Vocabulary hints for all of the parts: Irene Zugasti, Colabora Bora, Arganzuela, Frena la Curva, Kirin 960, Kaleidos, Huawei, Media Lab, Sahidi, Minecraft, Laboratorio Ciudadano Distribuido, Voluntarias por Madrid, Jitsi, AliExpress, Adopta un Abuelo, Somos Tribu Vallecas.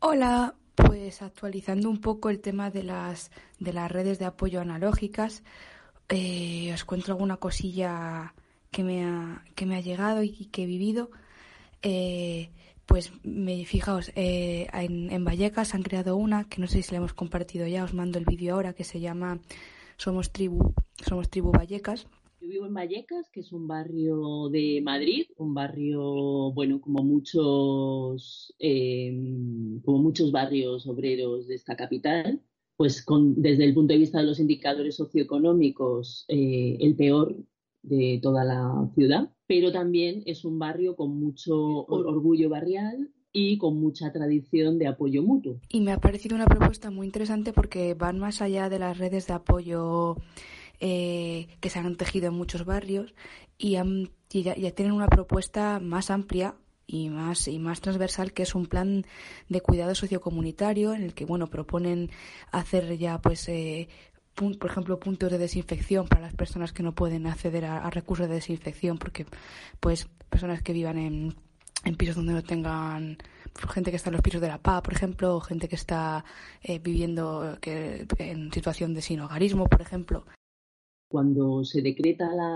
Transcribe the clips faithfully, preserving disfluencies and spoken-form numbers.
Hola, pues actualizando un poco el tema de las de las redes de apoyo analógicas, eh, os cuento alguna cosilla que me ha, que me ha llegado y que he vivido. Eh, pues me, fijaos, eh, en, en Vallecas han creado una, que no sé si la hemos compartido ya, os mando el vídeo ahora, que se llama Somos Tribu, Somos Tribu Vallecas. Yo vivo en Vallecas, que es un barrio de Madrid, un barrio, bueno, como muchos, eh, como muchos barrios obreros de esta capital, pues con, desde el punto de vista de los indicadores socioeconómicos, eh, el peor de toda la ciudad, pero también es un barrio con mucho orgullo barrial y con mucha tradición de apoyo mutuo. Y me ha parecido una propuesta muy interesante porque van más allá de las redes de apoyo Eh, que se han tejido en muchos barrios y, han, y ya, ya tienen una propuesta más amplia y más y más transversal, que es un plan de cuidado sociocomunitario en el que, bueno, proponen hacer ya, pues, eh, pun- por ejemplo, puntos de desinfección para las personas que no pueden acceder a, a recursos de desinfección, porque, pues, personas que vivan en, en pisos donde no tengan, gente que está en los pisos de la P A, por ejemplo, o gente que está eh, viviendo que, en situación de sinhogarismo, por ejemplo. Cuando se decreta la,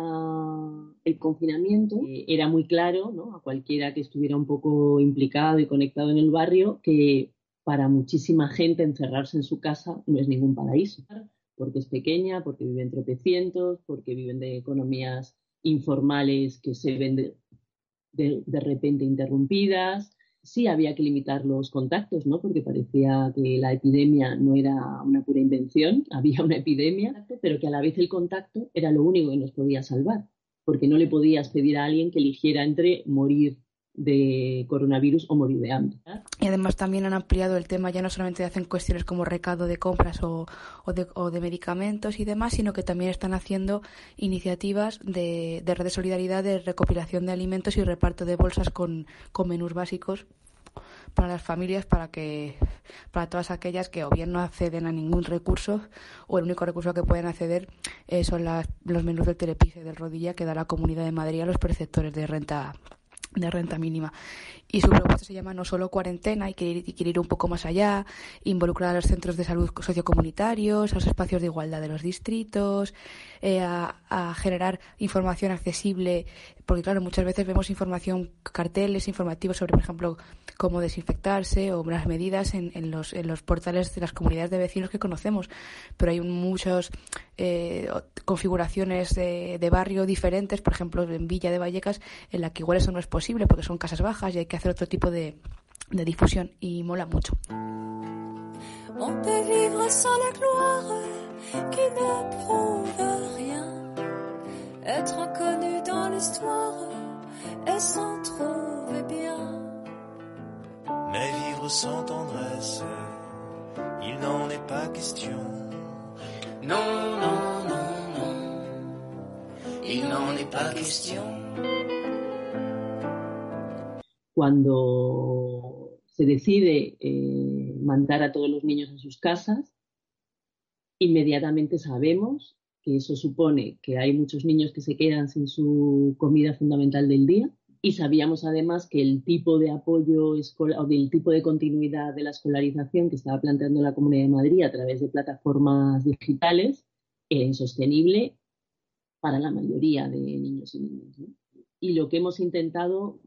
el confinamiento, eh, era muy claro, ¿no?, a cualquiera que estuviera un poco implicado y conectado en el barrio, que para muchísima gente encerrarse en su casa no es ningún paraíso, porque es pequeña, porque viven tropecientos, porque viven de economías informales que se ven de, de, de repente interrumpidas. Sí había que limitar los contactos, ¿no?, porque parecía que la epidemia no era una pura invención, había una epidemia, pero que a la vez el contacto era lo único que nos podía salvar, porque no le podías pedir a alguien que eligiera entre morir de coronavirus o morir de hambre. Y además también han ampliado el tema, ya no solamente hacen cuestiones como recado de compras o, o, de, o de medicamentos y demás, sino que también están haciendo iniciativas de, de red de solidaridad, de recopilación de alimentos y reparto de bolsas con, con menús básicos para las familias, para que para todas aquellas que o bien no acceden a ningún recurso, o el único recurso que pueden acceder eh, son las, los menús del Telepizza del Rodilla que da la Comunidad de Madrid a los perceptores de renta de renta mínima. Y su propuesta se llama No solo cuarentena, y quiere, y quiere ir un poco más allá, involucrar a los centros de salud sociocomunitarios, a los espacios de igualdad de los distritos, eh, a, a generar información accesible, porque claro, muchas veces vemos información, carteles informativos sobre, por ejemplo, cómo desinfectarse o unas medidas en, en, los, en los portales de las comunidades de vecinos que conocemos, pero hay muchas eh, configuraciones de, de barrio diferentes, por ejemplo, en Villa de Vallecas, en la que igual eso no es posible, porque son casas bajas y hay que hacer otro tipo de, de difusión, y mola mucho. On peut vivre sans la gloire qui n'approuve rien. Être inconnu dans l'histoire et s'en trouver bien. Mais vivre sans tendresse, il n'en est pas question. Non, non, non, non, il n'en est pas question. Cuando se decide eh, mandar a todos los niños a sus casas, Inmediatamente sabemos que eso supone que hay muchos niños que se quedan sin su comida fundamental del día, y sabíamos además que el tipo de apoyo escolar o del tipo de continuidad de la escolarización que estaba planteando la Comunidad de Madrid a través de plataformas digitales era insostenible para la mayoría de niños y niñas, ¿no? Y lo que hemos intentado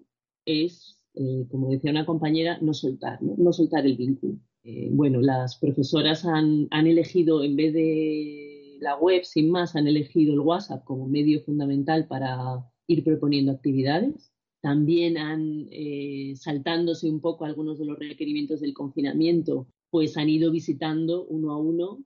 es, eh, como decía una compañera, no soltar, no, no soltar el vínculo. Eh, bueno, las profesoras han, han elegido, en vez de la web, sin más, han elegido el WhatsApp como medio fundamental para ir proponiendo actividades. También han, eh, saltándose un poco algunos de los requerimientos del confinamiento, pues han ido visitando uno a uno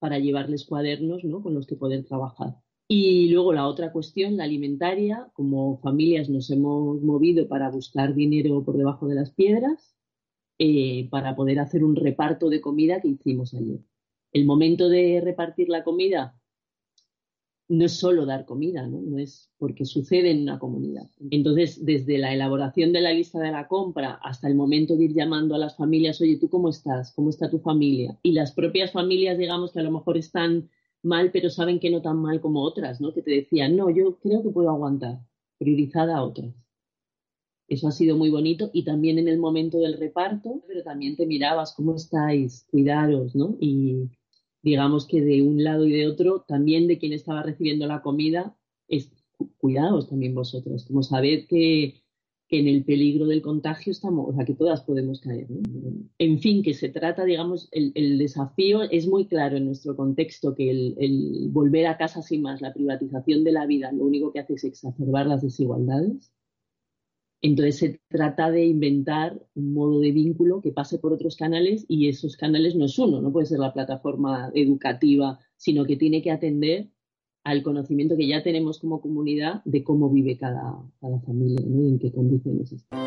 para llevarles cuadernos, ¿no?, con los que poder trabajar. Y luego la otra cuestión, la alimentaria. Como familias nos hemos movido para buscar dinero por debajo de las piedras, eh, para poder hacer un reparto de comida que hicimos ayer. El momento de repartir la comida no es solo dar comida, ¿no? No es, porque sucede en una comunidad. Entonces, desde la elaboración de la lista de la compra hasta el momento de ir llamando a las familias, oye, ¿tú cómo estás? ¿Cómo está tu familia? Y las propias familias, digamos, que a lo mejor están mal, pero saben que no tan mal como otras, ¿no?, que te decían, no, yo creo que puedo aguantar, priorizada a otras. Eso ha sido muy bonito. Y también en el momento del reparto, pero también te mirabas, ¿cómo estáis? Cuidaros, ¿no? Y digamos que de un lado y de otro, también de quien estaba recibiendo la comida, es, cuidaos también vosotros, como saber que, que en el peligro del contagio estamos, o sea, que todas podemos caer, ¿no? En fin, que se trata, digamos, el, el desafío es muy claro en nuestro contexto, que el, el volver a casa sin más, la privatización de la vida, lo único que hace es exacerbar las desigualdades. Entonces se trata de inventar un modo de vínculo que pase por otros canales, y esos canales no es uno, no puede ser la plataforma educativa, sino que tiene que atender al conocimiento que ya tenemos como comunidad de cómo vive cada, cada familia, ¿no?, y en qué condiciones está.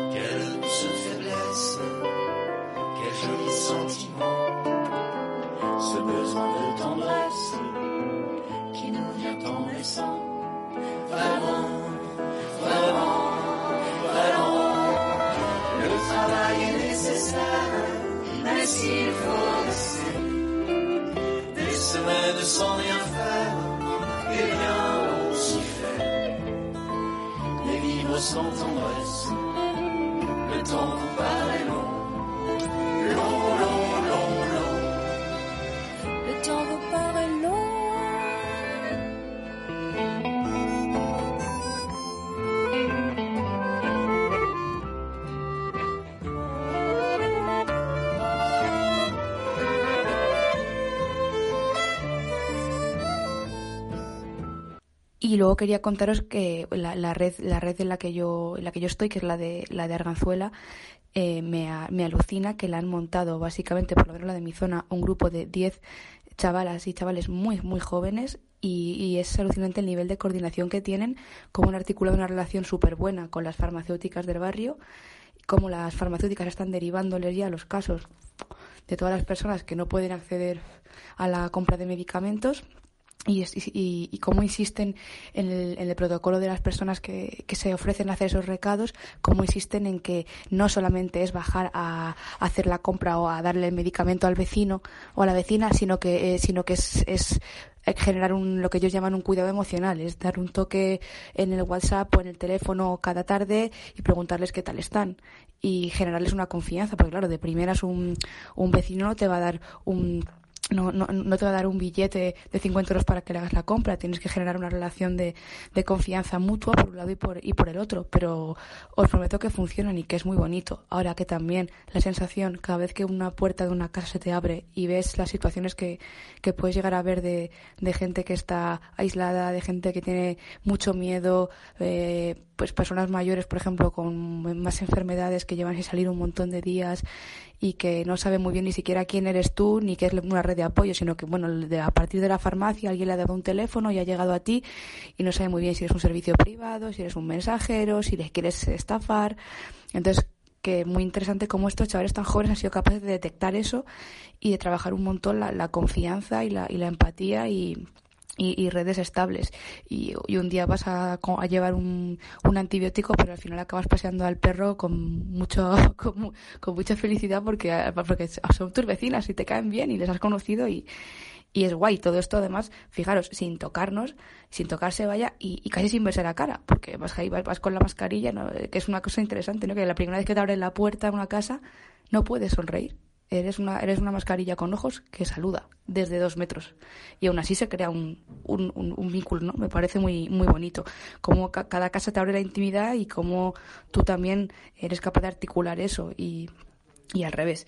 Y luego quería contaros que la, la red la red en la que yo en la que yo estoy, que es la de la de Arganzuela, eh, me, a, me alucina que la han montado básicamente, por lo menos la de mi zona, un grupo de diez chavalas y chavales muy muy jóvenes, y, y es alucinante el nivel de coordinación que tienen, cómo han articulado una relación súper buena con las farmacéuticas del barrio, cómo las farmacéuticas están derivándoles ya los casos de todas las personas que no pueden acceder a la compra de medicamentos. Y, y, y cómo insisten en el, en el protocolo de las personas que, que se ofrecen a hacer esos recados, cómo insisten en que no solamente es bajar a, a hacer la compra o a darle el medicamento al vecino o a la vecina, sino que, eh, sino que es, es generar un, lo que ellos llaman un cuidado emocional, es dar un toque en el WhatsApp o en el teléfono cada tarde y preguntarles qué tal están y generarles una confianza, porque claro, de primeras un, un vecino te va a dar un... No, no, no te va a dar un billete de cincuenta euros para que le hagas la compra. Tienes que generar una relación de, de confianza mutua por un lado y por, y por el otro. Pero os prometo que funcionan y que es muy bonito. Ahora, que también la sensación, cada vez que una puerta de una casa se te abre y ves las situaciones que, que puedes llegar a ver de, de gente que está aislada, de gente que tiene mucho miedo, eh, pues personas mayores, por ejemplo, con más enfermedades que llevan sin salir un montón de días y que no saben muy bien ni siquiera quién eres tú ni qué es una red de apoyo, sino que, bueno, de, a partir de la farmacia alguien le ha dado un teléfono y ha llegado a ti y no sabe muy bien si eres un servicio privado, si eres un mensajero, si les quieres estafar. Entonces, que muy interesante cómo estos chavales tan jóvenes han sido capaces de detectar eso y de trabajar un montón la, la confianza y la, y la empatía y... Y, y redes estables. Y, y un día vas a, a llevar un, un antibiótico, pero al final acabas paseando al perro con mucho con, con mucha felicidad porque, porque son tus vecinas y te caen bien y les has conocido y, Y es guay todo esto, además, fijaros, sin tocarnos, sin tocarse, vaya, y, y casi sin verse la cara, porque vas, ahí vas, vas con la mascarilla, ¿no? Que es una cosa interesante, ¿no? Que la primera vez que te abren la puerta de una casa no puedes sonreír. Eres una, eres una mascarilla con ojos que saluda desde dos metros. Y aún así se crea un, un, un, un vínculo, ¿no? Me parece muy, muy bonito. Cómo ca- cada casa te abre la intimidad y cómo tú también eres capaz de articular eso y, y al revés.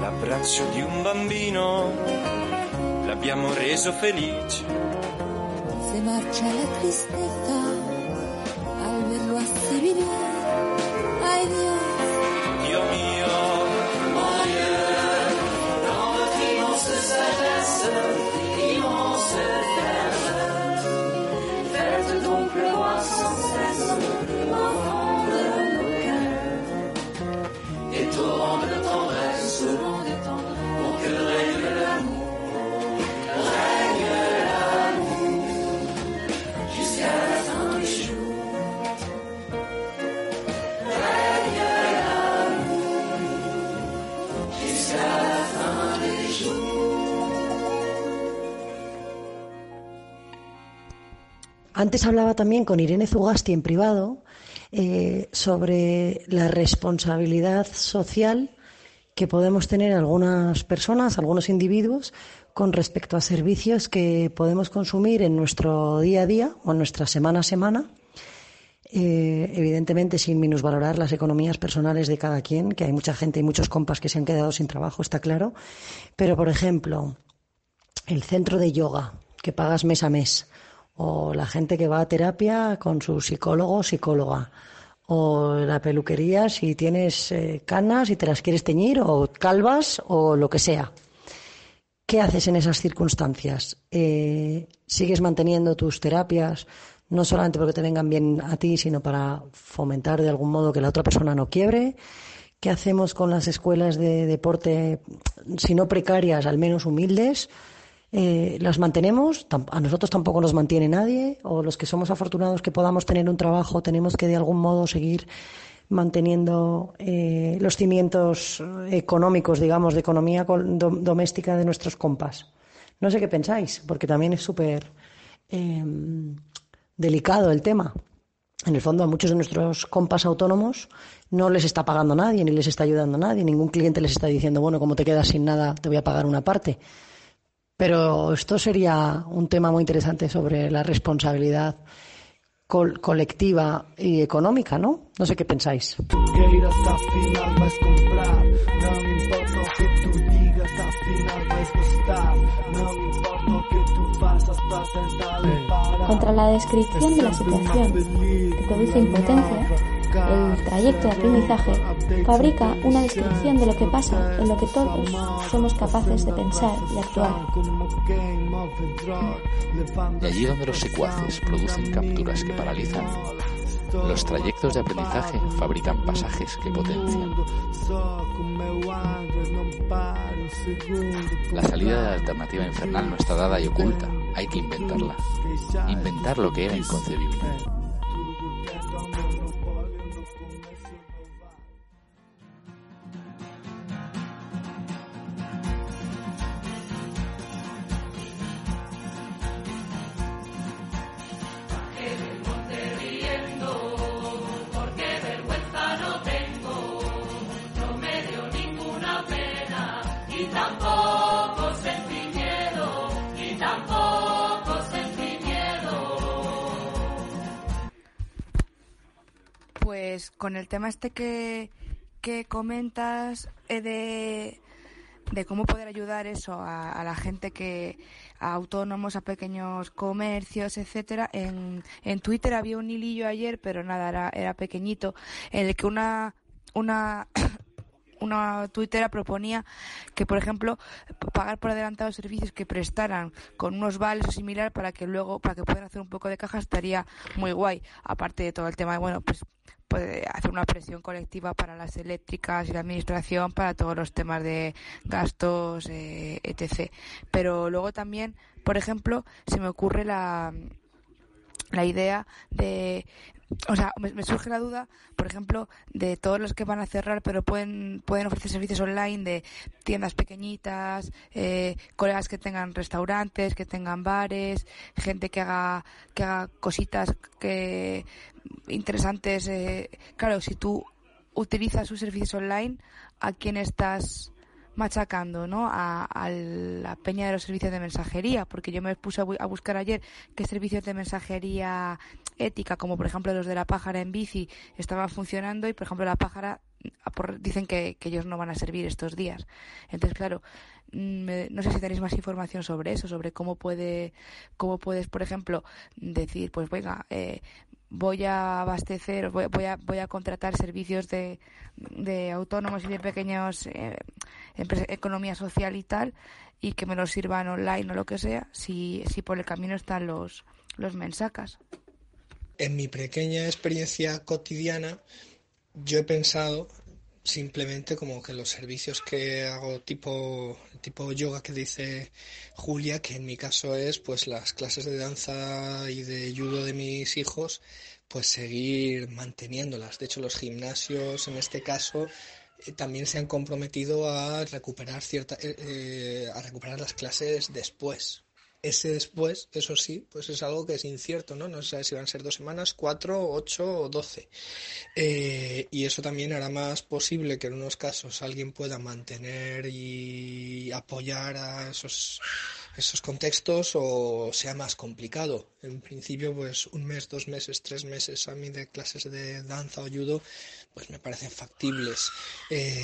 L'abbraccio di un bambino, l'abbiamo reso felice. Se marcia la tristezza al verlo assomigliare. Ay Dios, Dio mio, mon Dieu, dans votre immense sagesse, immense terre, faites donc pleuvoir sans cesse au fond de nos cœurs, des torrents de tendresse. Antes hablaba también con Irene Zugasti en privado eh, sobre la responsabilidad social que podemos tener algunas personas, algunos individuos, con respecto a servicios que podemos consumir en nuestro día a día o en nuestra semana a semana, eh, evidentemente sin minusvalorar las economías personales de cada quien, que hay mucha gente y muchos compas que se han quedado sin trabajo, está claro. Pero, por ejemplo, el centro de yoga, que pagas mes a mes, o la gente que va a terapia con su psicólogo o psicóloga, o la peluquería si tienes eh, canas y te las quieres teñir, o calvas, o lo que sea. ¿Qué haces en esas circunstancias? Eh, ¿Sigues manteniendo tus terapias, no solamente porque te vengan bien a ti, sino para fomentar de algún modo que la otra persona no quiebre? ¿Qué hacemos con las escuelas de deporte, si no precarias, al menos humildes? Eh, ¿Las mantenemos? A nosotros tampoco nos mantiene nadie, o los que somos afortunados que podamos tener un trabajo tenemos que de algún modo seguir manteniendo eh, los cimientos económicos, digamos, de economía doméstica de nuestros compas. No sé qué pensáis, porque también es súper eh, delicado el tema. En el fondo a muchos de nuestros compas autónomos no les está pagando nadie, ni les está ayudando nadie, ningún cliente les está diciendo, bueno, como te quedas sin nada te voy a pagar una parte. Pero esto sería un tema muy interesante sobre la responsabilidad col- colectiva y económica, ¿no? No sé qué pensáis. Contra la descripción de la situación que produce impotencia, el trayecto de aprendizaje fabrica una descripción de lo que pasa, en lo que todos somos capaces de pensar y actuar. Y allí donde los secuaces producen capturas que paralizan, los trayectos de aprendizaje fabrican pasajes que potencian. La salida de la alternativa infernal no está dada y oculta, hay que inventarla. Inventar lo que era inconcebible. Tampoco sentí miedo. pues con el tema este que, que comentas eh, de, de cómo poder ayudar eso a, a la gente que... a autónomos, a pequeños comercios, etcétera. En, en Twitter había un hilillo ayer, pero nada, era, era pequeñito, en el que una una una tuitera proponía que, por ejemplo, pagar por adelantado servicios que prestaran con unos vales o similar para que luego, para que puedan hacer un poco de caja, estaría muy guay. Aparte de todo el tema de, bueno, pues puede hacer una presión colectiva para las eléctricas y la administración para todos los temas de gastos, eh, etcétera. Pero luego también, por ejemplo, se me ocurre la, la idea de... O sea, me surge la duda, por ejemplo, de todos los que van a cerrar, pero pueden pueden ofrecer servicios online de tiendas pequeñitas, eh, colegas que tengan restaurantes, que tengan bares, gente que haga que haga cositas que interesantes. Eh. Claro, si tú utilizas sus servicios online, ¿a quién estás machacando, no? A, a la peña de los servicios de mensajería, porque yo me puse a, bu- a buscar ayer qué servicios de mensajería ética, como por ejemplo los de La Pájara en bici, estaban funcionando, y por ejemplo La Pájara por, dicen que, que ellos no van a servir estos días. Entonces, claro, me, no sé si tenéis más información sobre eso, sobre cómo puede cómo puedes, por ejemplo, decir, pues venga, eh, voy a abastecer, voy, voy a voy a contratar servicios de, de autónomos y de pequeños eh, empresa, economía social y tal, y que me los sirvan online o lo que sea, si si por el camino están los los mensacas. En mi pequeña experiencia cotidiana, yo he pensado simplemente como que los servicios que hago tipo tipo yoga que dice Julia, que en mi caso es pues las clases de danza y de judo de mis hijos, pues seguir manteniéndolas. De hecho, los gimnasios en este caso eh, también se han comprometido a recuperar cierta eh, eh, a recuperar las clases después. Ese después, eso sí, pues es algo que es incierto, ¿no? No se sabe si van a ser dos semanas, cuatro, ocho o doce. Eh, y eso también hará más posible que en unos casos alguien pueda mantener y apoyar a esos, esos contextos, o sea más complicado. En principio, pues un mes, dos meses, tres meses a mí de clases de danza o judo, pues me parecen factibles. Eh,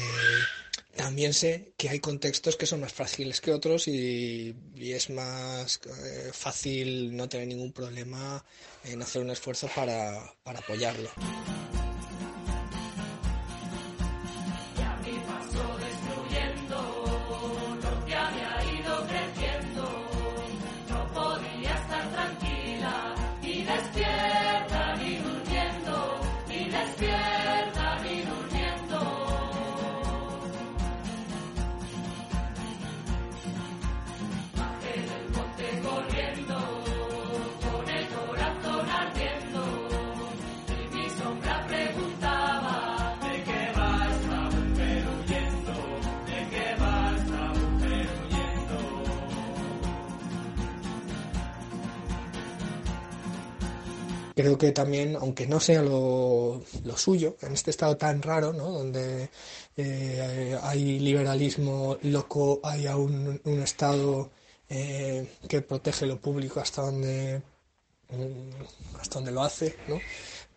También sé que hay contextos que son más frágiles que otros y, y es más eh, fácil no tener ningún problema en hacer un esfuerzo para, para apoyarlo. Creo que también, aunque no sea lo, lo suyo, en este estado tan raro, ¿no?, donde eh, hay liberalismo loco, hay aún un, un estado eh, que protege lo público hasta donde hasta donde lo hace, ¿no?,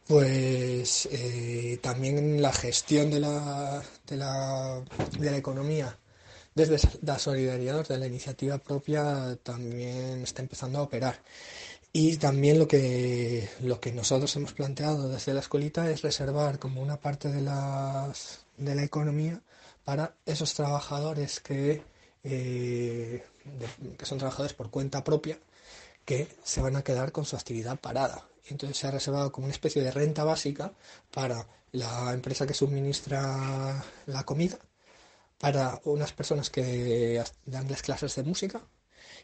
pues eh, también la gestión de la de la de la economía desde la solidaridad, desde la iniciativa propia, también está empezando a operar. Y también lo que lo que nosotros hemos planteado desde la escuelita es reservar como una parte de las de la economía para esos trabajadores que eh, de, que son trabajadores por cuenta propia, que se van a quedar con su actividad parada. Entonces se ha reservado como una especie de renta básica para la empresa que suministra la comida, para unas personas que dan las clases de música,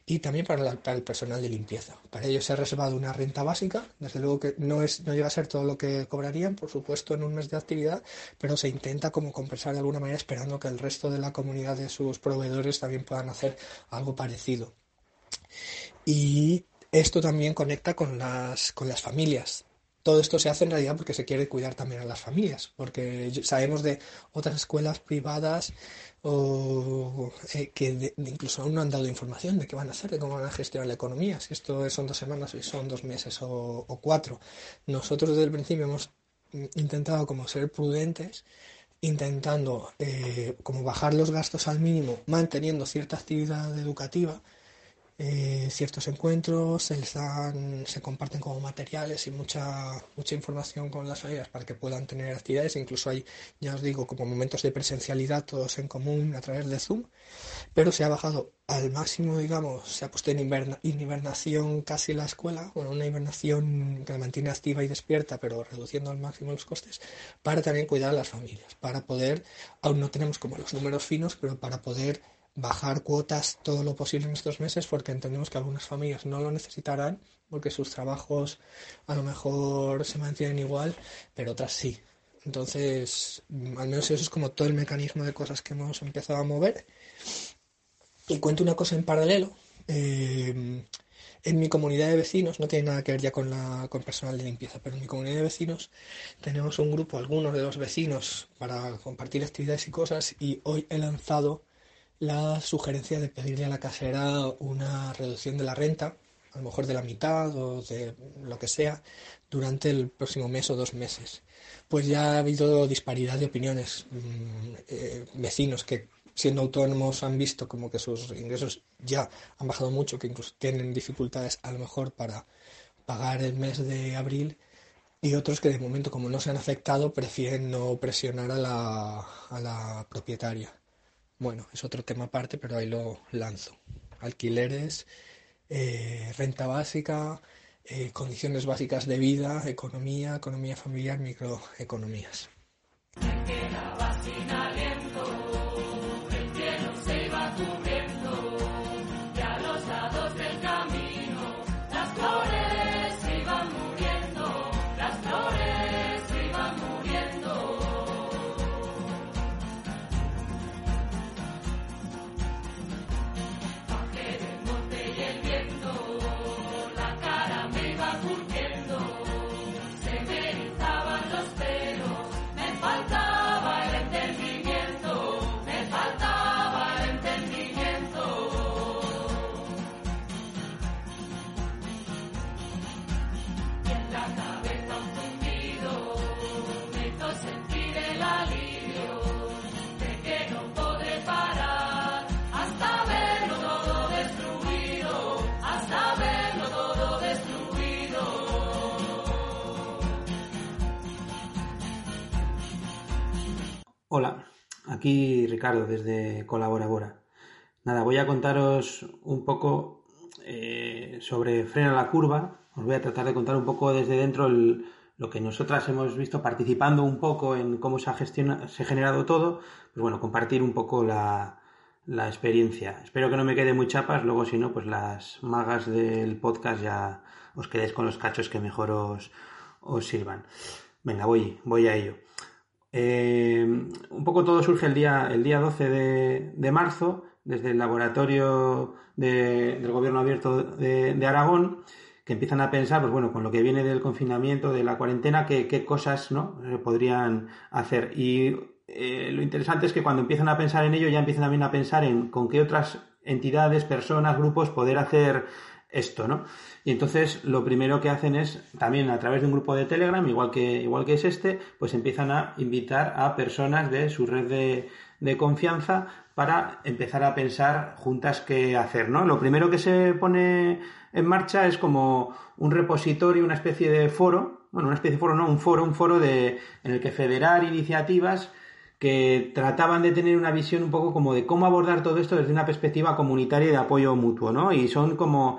y también para, la, para el personal de limpieza. Para ellos se ha reservado una renta básica, desde luego que no es no llega a ser todo lo que cobrarían, por supuesto, en un mes de actividad, pero se intenta como compensar de alguna manera, esperando que el resto de la comunidad de sus proveedores también puedan hacer algo parecido. Y esto también conecta con las, con las familias. Todo esto se hace en realidad porque se quiere cuidar también a las familias, porque sabemos de otras escuelas privadas o eh, que de, de incluso aún no han dado información de qué van a hacer, de cómo van a gestionar la economía, si esto son dos semanas, si son dos meses o, o cuatro. Nosotros desde el principio hemos intentado como ser prudentes, intentando eh, como bajar los gastos al mínimo, manteniendo cierta actividad educativa, eh, ciertos encuentros, se les dan, se comparten como materiales y mucha mucha información con las familias para que puedan tener actividades. Incluso hay, ya os digo, como momentos de presencialidad todos en común a través de Zoom, pero se ha bajado al máximo, digamos, se ha puesto en inverna, en hibernación casi la escuela, bueno, una hibernación que la mantiene activa y despierta, pero reduciendo al máximo los costes, para también cuidar a las familias, para poder, aún no tenemos como los números finos, pero para poder bajar cuotas todo lo posible en estos meses, porque entendemos que algunas familias no lo necesitarán, porque sus trabajos a lo mejor se mantienen igual, pero otras sí. Entonces, al menos eso es como todo el mecanismo de cosas que hemos empezado a mover. Y cuento una cosa en paralelo, eh, en mi comunidad de vecinos, no tiene nada que ver ya con la con personal de limpieza, pero en mi comunidad de vecinos tenemos un grupo, algunos de los vecinos, para compartir actividades y cosas, y hoy he lanzado la sugerencia de pedirle a la casera una reducción de la renta, a lo mejor de la mitad o de lo que sea, durante el próximo mes o dos meses. Pues ya ha habido disparidad de opiniones, eh, vecinos que siendo autónomos han visto como que sus ingresos ya han bajado mucho, que incluso tienen dificultades a lo mejor para pagar el mes de abril, y otros que de momento, como no se han afectado, prefieren no presionar a la, a la propietaria. Bueno, es otro tema aparte, pero ahí lo lanzo. Alquileres, eh, renta básica, eh, condiciones básicas de vida, economía, economía familiar, microeconomías. Hola, aquí Ricardo desde Colabora Bora. Nada, voy a contaros un poco eh, sobre Frena la Curva. Os voy a tratar de contar un poco desde dentro el, lo que nosotras hemos visto participando un poco en cómo se ha, gestionado, se ha generado todo. Pues bueno, compartir un poco la, la experiencia. Espero que no me quede muy chapas, luego si no, pues las magas del podcast ya os quedéis con los cachos que mejor os, os sirvan. Venga, voy, voy a ello. Eh, un poco todo surge el día, el día doce de, de marzo, desde el laboratorio de, del Gobierno Abierto de, de Aragón, que empiezan a pensar, pues bueno, con lo que viene del confinamiento, de la cuarentena, qué, qué cosas, ¿no?, se podrían hacer. Y eh, lo interesante es que cuando empiezan a pensar en ello, ya empiezan también a pensar en con qué otras entidades, personas, grupos poder hacer esto, ¿no? Y entonces lo primero que hacen es, también a través de un grupo de Telegram, igual que, igual que es este, pues empiezan a invitar a personas de su red de, de confianza para empezar a pensar juntas qué hacer, ¿no? Lo primero que se pone en marcha es como un repositorio, una especie de foro, bueno, una especie de foro, no, un foro, un foro de, en el que federar iniciativas que trataban de tener una visión un poco como de cómo abordar todo esto desde una perspectiva comunitaria y de apoyo mutuo, ¿no? Y son como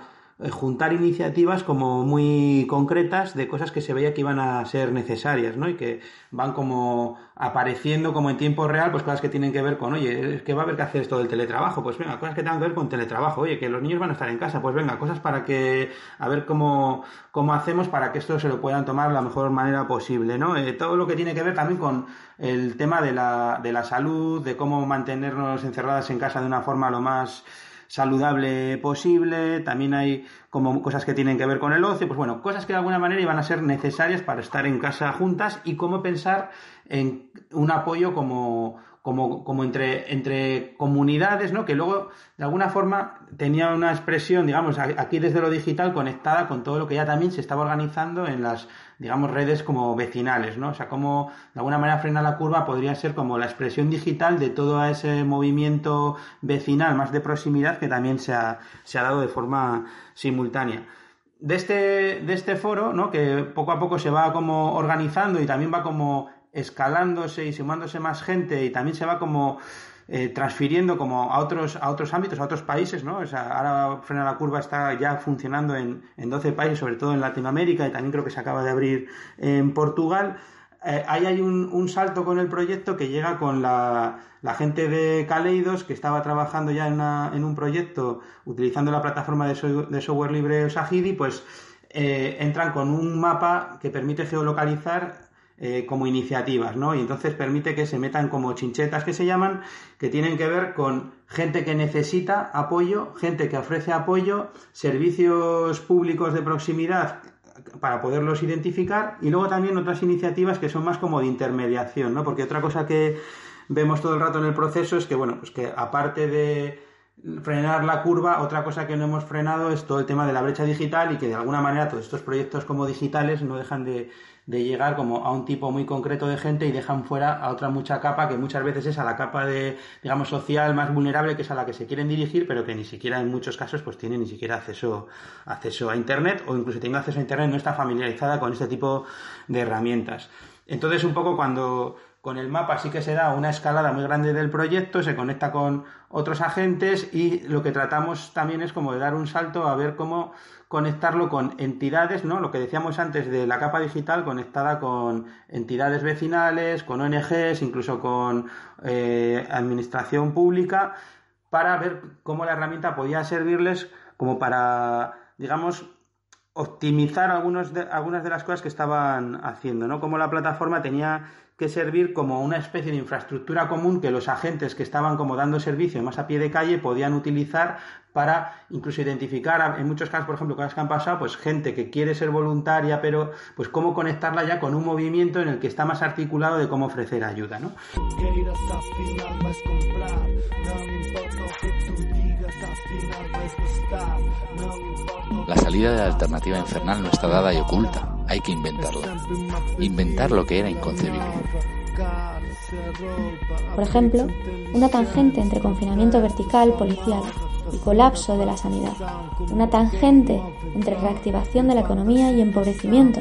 juntar iniciativas como muy concretas de cosas que se veía que iban a ser necesarias, ¿no? Y que van como apareciendo como en tiempo real, pues cosas que tienen que ver con, oye, es que va a haber que hacer esto del teletrabajo, pues venga, cosas que tengan que ver con teletrabajo, oye, que los niños van a estar en casa, pues venga, cosas para que, a ver cómo, cómo hacemos para que esto se lo puedan tomar de la mejor manera posible, ¿no? Eh, todo lo que tiene que ver también con el tema de la, de la salud, de cómo mantenernos encerradas en casa de una forma lo más saludable posible, también hay como cosas que tienen que ver con el ocio, pues bueno, cosas que de alguna manera iban a ser necesarias para estar en casa juntas y cómo pensar en un apoyo como, como, como entre, entre comunidades, ¿no? Que luego, de alguna forma, tenía una expresión, digamos, aquí desde lo digital conectada con todo lo que ya también se estaba organizando en las, digamos, redes como vecinales, ¿no? O sea, como, de alguna manera, Frena la Curva podría ser como la expresión digital de todo ese movimiento vecinal, más de proximidad, que también se ha, se ha dado de forma simultánea. De este, de este foro, ¿no? Que poco a poco se va como organizando y también va como escalándose y sumándose más gente y también se va como eh, transfiriendo como a otros, a otros ámbitos, a otros países, ¿no? O sea, ahora Frena la Curva está ya funcionando en, en doce países, sobre todo en Latinoamérica, y también creo que se acaba de abrir en Portugal. Eh, ahí hay un, un salto con el proyecto que llega con la, la gente de Kaleidos, que estaba trabajando ya en, una, en un proyecto utilizando la plataforma de, so, de software libre Sahidi, pues eh, entran con un mapa que permite geolocalizar eh, como iniciativas, ¿no? Y entonces permite que se metan como chinchetas, que se llaman, que tienen que ver con gente que necesita apoyo, gente que ofrece apoyo, servicios públicos de proximidad para poderlos identificar, y luego también otras iniciativas que son más como de intermediación, ¿no? Porque otra cosa que vemos todo el rato en el proceso es que, bueno, pues que aparte de frenar la curva, otra cosa que no hemos frenado es todo el tema de la brecha digital, y que de alguna manera todos estos proyectos como digitales no dejan de, de llegar como a un tipo muy concreto de gente y dejan fuera a otra mucha capa, que muchas veces es a la capa de, digamos, social más vulnerable, que es a la que se quieren dirigir, pero que ni siquiera en muchos casos pues tiene ni siquiera acceso, acceso a internet, o incluso teniendo acceso a internet no está familiarizada con este tipo de herramientas. Entonces, un poco cuando con el mapa sí que se da una escalada muy grande del proyecto, se conecta con otros agentes, y lo que tratamos también es como de dar un salto a ver cómo conectarlo con entidades, ¿no? Lo que decíamos antes de la capa digital conectada con entidades vecinales, con O N Ges, incluso con eh, administración pública, para ver cómo la herramienta podía servirles como para, digamos, optimizar algunos de, algunas de las cosas que estaban haciendo, ¿no? Como la plataforma tenía que servir como una especie de infraestructura común que los agentes que estaban como dando servicio más a pie de calle podían utilizar para incluso identificar, en muchos casos, por ejemplo, cosas que han pasado, pues gente que quiere ser voluntaria, pero pues cómo conectarla ya con un movimiento en el que está más articulado de cómo ofrecer ayuda, ¿no? La salida de la alternativa infernal no está dada y oculta. Hay que inventarla. Inventar lo que era inconcebible. Por ejemplo, una tangente entre confinamiento vertical policial y colapso de la sanidad. Una tangente entre reactivación de la economía y empobrecimiento.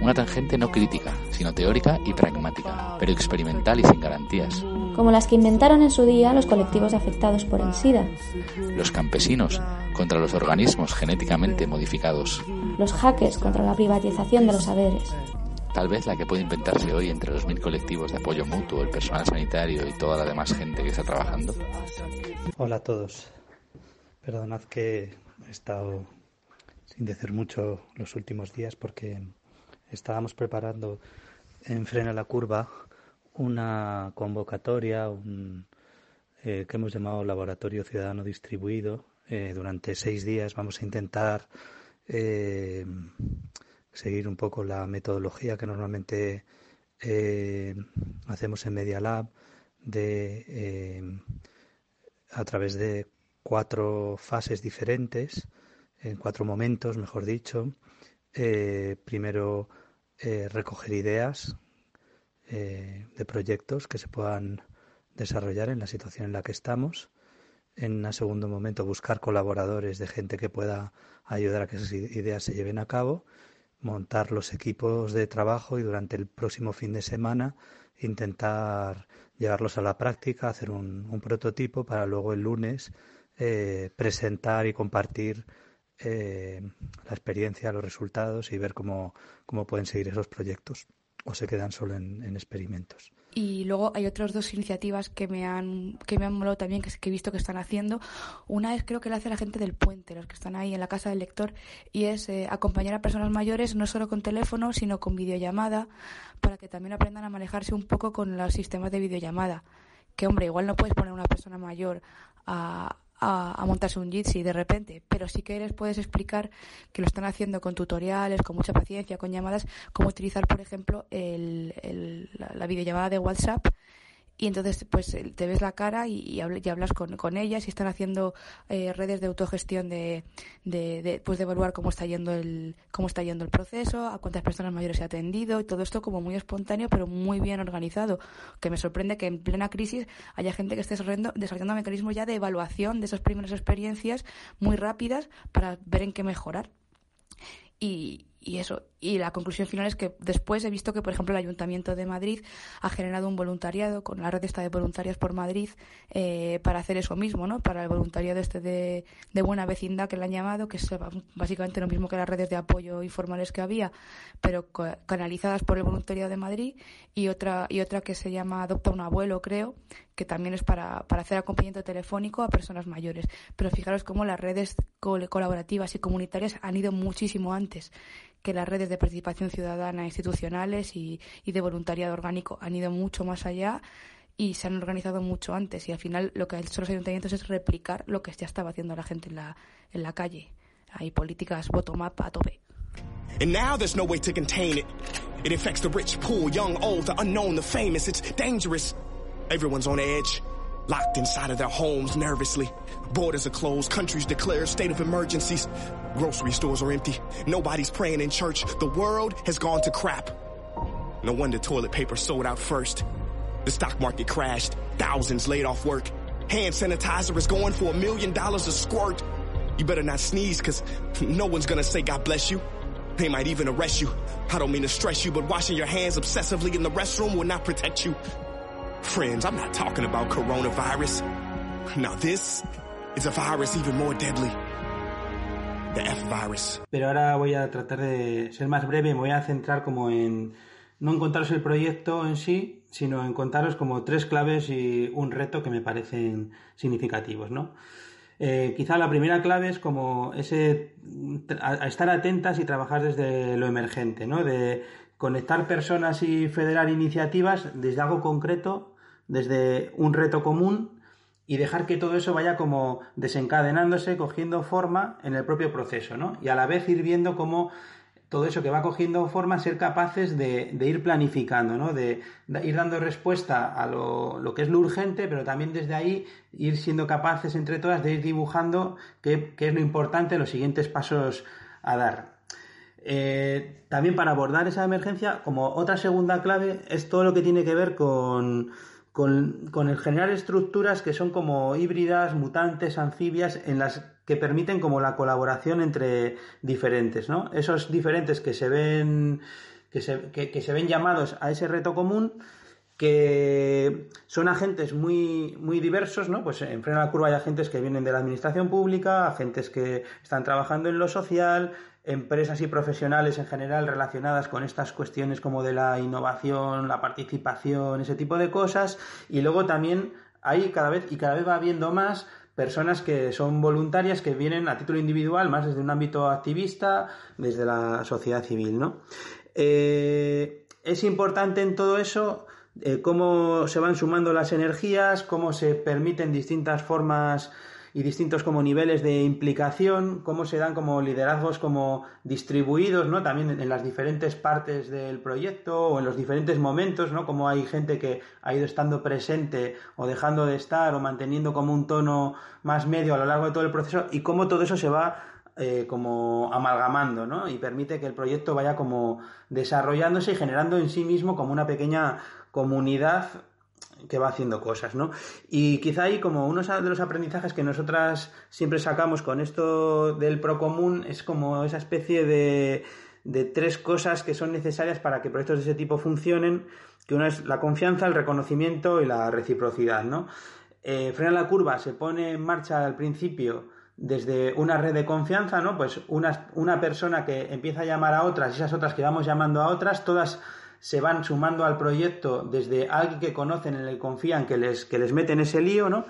Una tangente no crítica, sino teórica y pragmática, pero experimental y sin garantías. Como las que inventaron en su día los colectivos afectados por el SIDA. Los campesinos contra los organismos genéticamente modificados. Los hackers contra la privatización de los saberes. Tal vez la que puede inventarse hoy entre los mil colectivos de apoyo mutuo, el personal sanitario y toda la demás gente que está trabajando. Hola a todos. Perdonad que he estado sin decir mucho los últimos días porque estábamos preparando en Frena la Curva una convocatoria un, eh, que hemos llamado Laboratorio Ciudadano Distribuido. Eh, durante seis días vamos a intentar eh, seguir un poco la metodología que normalmente eh, hacemos en Media Lab de, eh, a través de cuatro fases diferentes, en cuatro momentos, mejor dicho. Eh, primero, eh, recoger ideas Eh, de proyectos que se puedan desarrollar en la situación en la que estamos. En un segundo momento, buscar colaboradores de gente que pueda ayudar a que esas ideas se lleven a cabo, montar los equipos de trabajo y durante el próximo fin de semana intentar llevarlos a la práctica, hacer un, un prototipo para luego el lunes eh, presentar y compartir eh, la experiencia, los resultados y ver cómo, cómo pueden seguir esos proyectos. O se quedan solo en, en experimentos. Y luego hay otras dos iniciativas que me han que me han molado también, que, que he visto que están haciendo. Una es, creo que la hace la gente del Puente, los que están ahí en la casa del lector, y es eh, acompañar a personas mayores no solo con teléfono, sino con videollamada, para que también aprendan a manejarse un poco con los sistemas de videollamada. Que, hombre, igual no puedes poner a una persona mayor a... A, a montarse un Jitsi de repente, pero sí que les puedes explicar que lo están haciendo con tutoriales, con mucha paciencia, con llamadas, cómo utilizar, por ejemplo, el, el, la, la videollamada de WhatsApp y entonces pues te ves la cara y, y hablas con, con ellas y están haciendo eh, redes de autogestión de, de, de pues de evaluar cómo está yendo el cómo está yendo el proceso, a cuántas personas mayores se ha atendido y todo esto como muy espontáneo pero muy bien organizado, que me sorprende que en plena crisis haya gente que esté desarrollando mecanismos ya de evaluación de esas primeras experiencias muy rápidas para ver en qué mejorar. Y, y eso, y la conclusión final es que después he visto que, por ejemplo, el Ayuntamiento de Madrid ha generado un voluntariado con la red esta de Voluntarias por Madrid eh, para hacer eso mismo, ¿no? Para el voluntariado este de, de buena vecindad que le han llamado, que es básicamente lo mismo que las redes de apoyo informales que había, pero canalizadas por el voluntariado de Madrid, y otra y otra que se llama Adopta un Abuelo, creo, que también es para, para hacer acompañamiento telefónico a personas mayores. Pero fijaros cómo las redes colaborativas y comunitarias han ido muchísimo antes que las redes de participación ciudadana institucionales y, y de voluntariado orgánico. Han ido mucho más allá y se han organizado mucho antes, y al final lo que han hecho los ayuntamientos es replicar lo que ya estaba haciendo la gente en la, en la calle. Hay políticas bottom-up a tope. And now there's no way to contain it. It affects the rich, poor, young, old, the unknown, the famous. It's dangerous. Everyone's on edge, locked inside of their homes nervously. Borders are closed, countries declare state of emergencies. Grocery stores are empty, nobody's praying in church. The world has gone to crap. No wonder toilet paper sold out first. The stock market crashed, thousands laid off work. Hand sanitizer is going for a million dollars a squirt. You better not sneeze, cause no one's gonna say God bless you. They might even arrest you. I don't mean to stress you, but washing your hands obsessively in the restroom will not protect you. Friends, I'm not talking about coronavirus. Now this is a virus even more deadly. The F-virus. Pero ahora voy a tratar de ser más breve, me voy a centrar como en no en contaros el proyecto en sí, sino en contaros como tres claves y un reto que me parecen significativos, ¿no? Eh, quizá la primera clave es como ese a, a estar atentas y trabajar desde lo emergente, ¿no? De conectar personas y federar iniciativas desde algo concreto, desde un reto común, y dejar que todo eso vaya como desencadenándose, cogiendo forma en el propio proceso, ¿no? Y a la vez ir viendo cómo todo eso que va cogiendo forma, ser capaces de, de ir planificando, ¿no? De, de ir dando respuesta a lo, lo que es lo urgente, pero también desde ahí ir siendo capaces entre todas de ir dibujando qué, qué es lo importante, los siguientes pasos a dar. Eh, también para abordar esa emergencia, como otra segunda clave, es todo lo que tiene que ver con... Con, con el generar estructuras que son como híbridas, mutantes, anfibias, en las que permiten como la colaboración entre diferentes, ¿no? Esos diferentes que se ven, que se, que, que se ven llamados a ese reto común, que son agentes muy, muy diversos, ¿no? Pues en Frena la Curva hay agentes que vienen de la administración pública, agentes que están trabajando en lo social, empresas y profesionales en general relacionadas con estas cuestiones como de la innovación, la participación, ese tipo de cosas, y luego también hay cada vez, y cada vez va habiendo más personas que son voluntarias, que vienen a título individual, más desde un ámbito activista, desde la sociedad civil, ¿no? Eh, es importante en todo eso eh, cómo se van sumando las energías, cómo se permiten distintas formas y distintos como niveles de implicación, cómo se dan como liderazgos como distribuidos, ¿no? También en las diferentes partes del proyecto o en los diferentes momentos, ¿no? Como hay gente que ha ido estando presente o dejando de estar o manteniendo como un tono más medio a lo largo de todo el proceso, y cómo todo eso se va eh, como amalgamando, ¿no? Y permite que el proyecto vaya como desarrollándose y generando en sí mismo como una pequeña comunidad que va haciendo cosas, ¿no? Y quizá ahí como uno de los aprendizajes que nosotras siempre sacamos con esto del procomún es como esa especie de, de tres cosas que son necesarias para que proyectos de ese tipo funcionen, que una es la confianza, el reconocimiento y la reciprocidad, ¿no? Eh, Frena la Curva se pone en marcha al principio desde una red de confianza, ¿no? Pues una, una persona que empieza a llamar a otras, y esas otras que vamos llamando a otras, todas se van sumando al proyecto desde alguien que conocen, en el que confían, que les, que les meten ese lío, ¿no?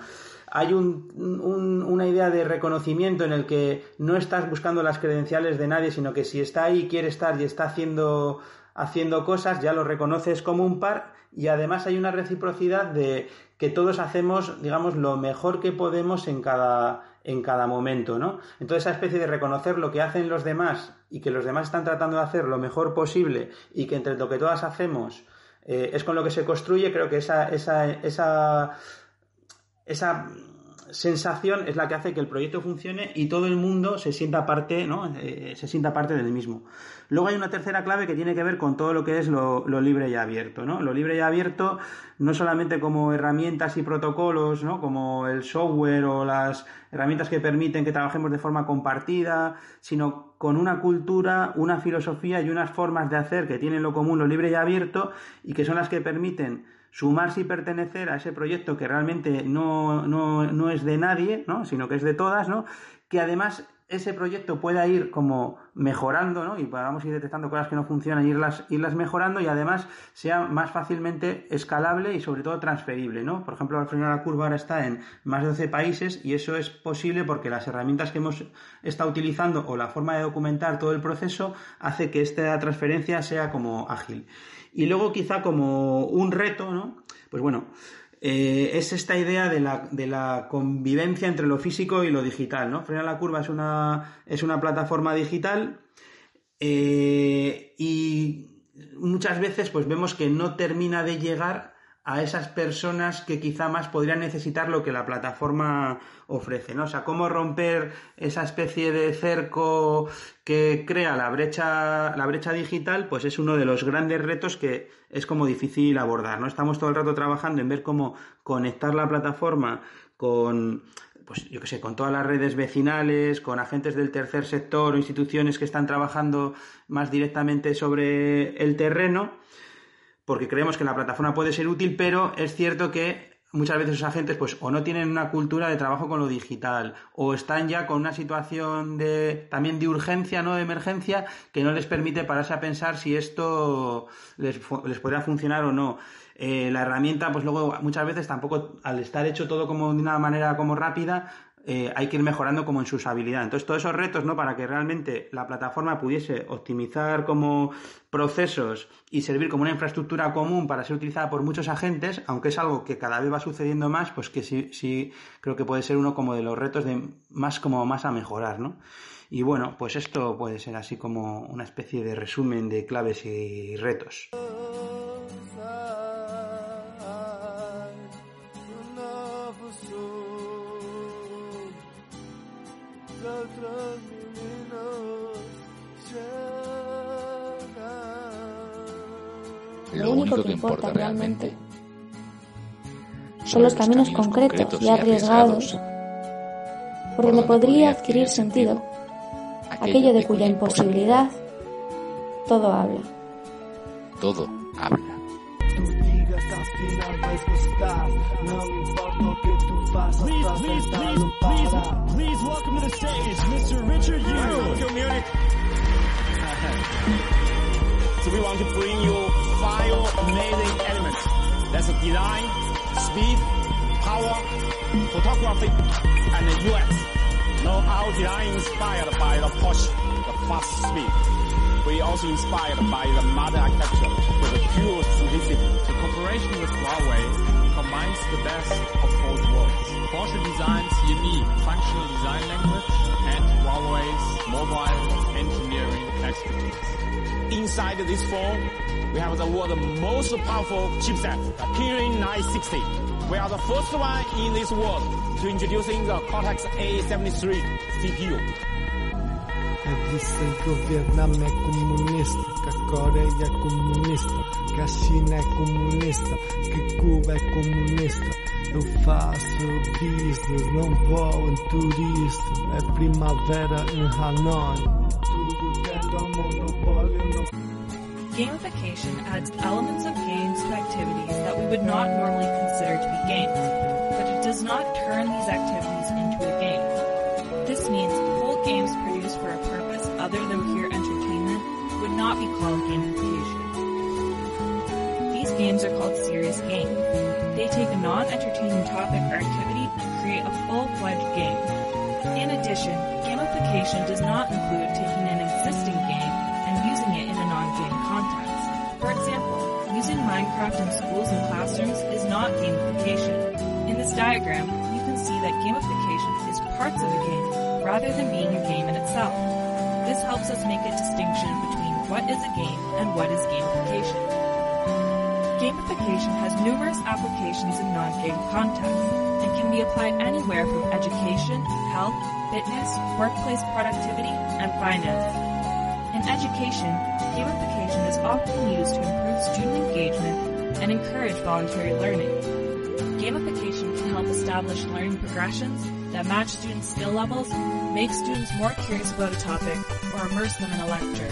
Hay un, un, una idea de reconocimiento en el que no estás buscando las credenciales de nadie, sino que si está ahí, quiere estar y está haciendo, haciendo cosas, ya lo reconoces como un par, y además hay una reciprocidad de que todos hacemos, digamos, lo mejor que podemos en cada... en cada momento, ¿no? Entonces esa especie de reconocer lo que hacen los demás y que los demás están tratando de hacer lo mejor posible, y que entre lo que todas hacemos eh, es con lo que se construye. Creo que esa, esa, esa, esa sensación es la que hace que el proyecto funcione y todo el mundo se sienta parte, ¿no? Eh, se sienta parte del mismo. Luego hay una tercera clave que tiene que ver con todo lo que es lo, lo libre y abierto, ¿no? Lo libre y abierto no solamente como herramientas y protocolos, ¿no? Como el software o las herramientas que permiten que trabajemos de forma compartida, sino con una cultura, una filosofía y unas formas de hacer que tienen lo común, lo libre y abierto, y que son las que permiten sumarse y pertenecer a ese proyecto que realmente no, no, no es de nadie, ¿no? Sino que es de todas, ¿no? Que además ese proyecto pueda ir como mejorando, ¿no? Y podamos ir detectando cosas que no funcionan e irlas, irlas mejorando, y además sea más fácilmente escalable y sobre todo transferible, ¿no? Por ejemplo, al Frena la Curva ahora está en más de doce países, y eso es posible porque las herramientas que hemos estado utilizando o la forma de documentar todo el proceso hace que esta transferencia sea como ágil. Y luego quizá como un reto, ¿no? Pues bueno, eh, es esta idea de la, de la convivencia entre lo físico y lo digital, ¿no? Frena la Curva es una, es una plataforma digital eh, y muchas veces pues vemos que no termina de llegar a esas personas que quizá más podrían necesitar lo que la plataforma ofrece, ¿no? O sea, cómo romper esa especie de cerco que crea la brecha, la brecha digital, pues es uno de los grandes retos que es como difícil abordar, ¿no? Estamos todo el rato trabajando en ver cómo conectar la plataforma con, pues yo qué sé, con todas las redes vecinales, con agentes del tercer sector o instituciones que están trabajando más directamente sobre el terreno, porque creemos que la plataforma puede ser útil, pero es cierto que muchas veces esos agentes pues o no tienen una cultura de trabajo con lo digital, o están ya con una situación de también de urgencia, no de emergencia, que no les permite pararse a pensar si esto les, les podría funcionar o no. Eh, la herramienta, pues luego muchas veces tampoco, al estar hecho todo como de una manera como rápida, Eh, hay que ir mejorando como en su usabilidad. Entonces, todos esos retos, ¿no? Para que realmente la plataforma pudiese optimizar como procesos y servir como una infraestructura común para ser utilizada por muchos agentes, aunque es algo que cada vez va sucediendo más, pues que sí, sí creo que puede ser uno como de los retos de más como más a mejorar, ¿no? Y bueno, pues esto puede ser así como una especie de resumen de claves y retos. Lo único que importa realmente son los caminos concretos y arriesgados por donde podría adquirir sentido aquello de cuya imposibilidad todo habla. Todo habla. Tus vidas al final vais a costar, no me importa lo que tú pasas, estás sentado para. Please welcome to the stage, mister Richard Yu. So we want to bring you five amazing elements. That's design, speed, power, photography, and the U X. Now our design is inspired by the Porsche, the fast speed. We also inspired by the modern architecture with the pure simplicity. The cooperation with Huawei combines the best of both worlds. Porsche designs unique functional design language and Huawei's mobile engineering expertise. Inside this phone, we have the world's most powerful chipset, the Kirin nine sixty. We are the first one in this world to introducing the Cortex A setenta y tres C P U. Dicen que Vietnam es comunista, que Corea es comunista, que China es comunista, que Cuba es comunista. Eu faço business, não vou em turista. É primavera em Hanoi. Gamification adds elements of games to activities that we would not normally consider to be games, but it does not turn these activities into a game. This means whole games produced for a purpose other than pure entertainment would not be called gamification. These games are called serious games. They take a non-entertaining topic or activity and create a full-fledged game. In addition, gamification does not include taking an existing game and using it in a non-game context. For example, using Minecraft in schools and classrooms is not gamification. In this diagram, you can see that gamification is parts of a game rather than being a game in itself. This helps us make a distinction between what is a game and what is gamification. gamification has numerous applications in non-game contexts and can be applied anywhere from education, health, fitness, workplace productivity, and finance. In education, gamification is often used to improve student engagement and encourage voluntary learning. Gamification can help establish learning progressions that match students' skill levels, make students more curious about a topic, or immerse them in a lecture.